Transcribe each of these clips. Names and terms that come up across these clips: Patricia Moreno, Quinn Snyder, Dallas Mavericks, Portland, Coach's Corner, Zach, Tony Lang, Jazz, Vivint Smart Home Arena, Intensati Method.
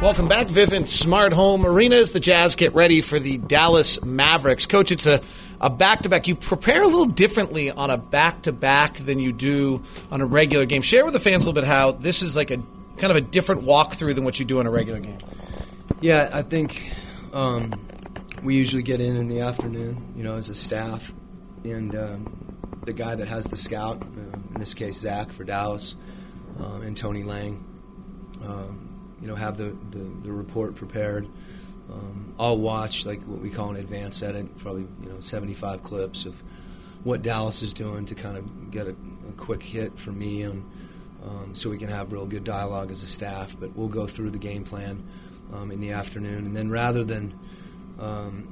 Welcome back. Vivint Smart Home Arena as the Jazz get ready for the Dallas Mavericks. Coach, it's a back-to-back. You prepare a little differently on a back-to-back than you do on a regular game. Share with the fans a little bit how this is like a kind of a different walkthrough than what you do in a regular game. Yeah, I think we usually get in the afternoon, you know, as a staff. And the guy that has the scout, in this case Zach for Dallas, and Tony Lang, you know, have the report prepared. I'll watch, like, what we call an advanced edit, probably, you know, 75 clips of what Dallas is doing to kind of get a quick hit for me on so we can have real good dialogue as a staff. But we'll go through the game plan in the afternoon. And then rather than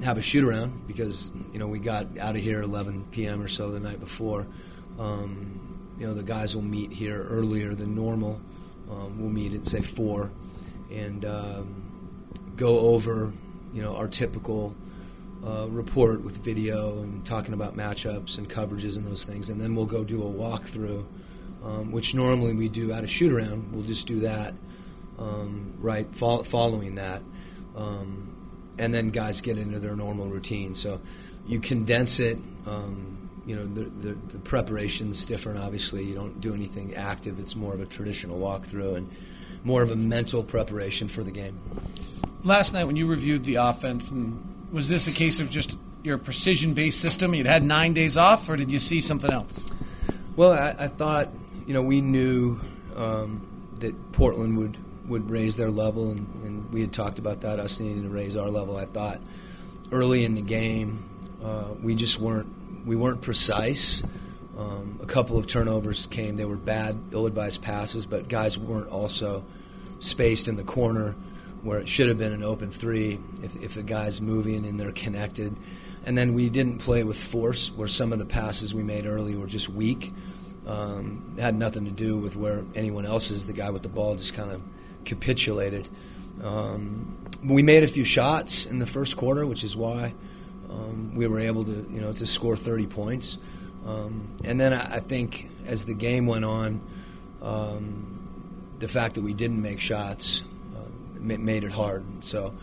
have a shoot-around, because, you know, we got out of here 11 p.m. or so the night before, you know, the guys will meet here earlier than normal. We'll meet at, say, 4 and go over, you know, our typical report with video and talking about matchups and coverages and those things. And then we'll go do a walkthrough. Which normally we do at a shoot-around. We'll just do that following that. And then guys get into their normal routine. So you condense it. You know, the preparation's different, obviously. You don't do anything active. It's more of a traditional walkthrough and more of a mental preparation for the game. Last night when you reviewed the offense, and was this a case of just your precision-based system? You'd had 9 days off, or did you see something else? Well, I thought... You know, we knew that Portland would raise their level, and we had talked about that, us needing to raise our level. I thought early in the game we just weren't precise. A couple of turnovers came. They were bad, ill-advised passes, but guys weren't also spaced in the corner where it should have been an open three if the guy's moving and they're connected. And then we didn't play with force, where some of the passes we made early were just weak. Had nothing to do with where anyone else is. The guy with the ball just kind of capitulated. We made a few shots in the first quarter, which is why we were able to, you know, to score 30 points. And then I think as the game went on, the fact that we didn't make shots made it hard. So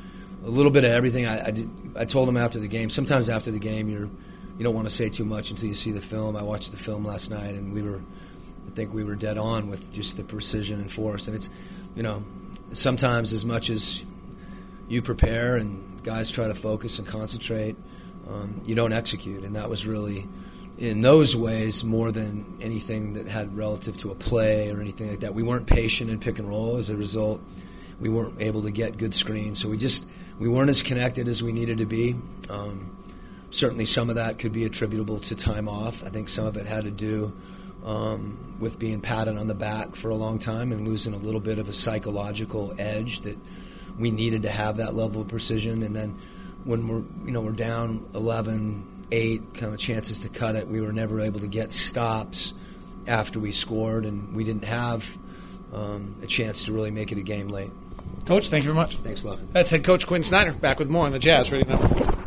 a little bit of everything. I told him after the game. Sometimes after the game, you don't want to say too much until you see the film. I watched the film last night, and I think we were dead on with just the precision and force. And it's, you know, sometimes as much as you prepare and guys try to focus and concentrate, you don't execute. And that was really, in those ways, more than anything that had relative to a play or anything like that. We weren't patient in pick and roll. As a result, we weren't able to get good screens. So we weren't as connected as we needed to be. Certainly some of that could be attributable to time off. I think some of it had to do with being patted on the back for a long time and losing a little bit of a psychological edge that we needed to have that level of precision. And then when we're down 11-8, kind of chances to cut it, we were never able to get stops after we scored, and we didn't have a chance to really make it a game late. Coach, thank you very much. Thanks a lot. That's head coach Quinn Snyder, back with more on the Jazz right now.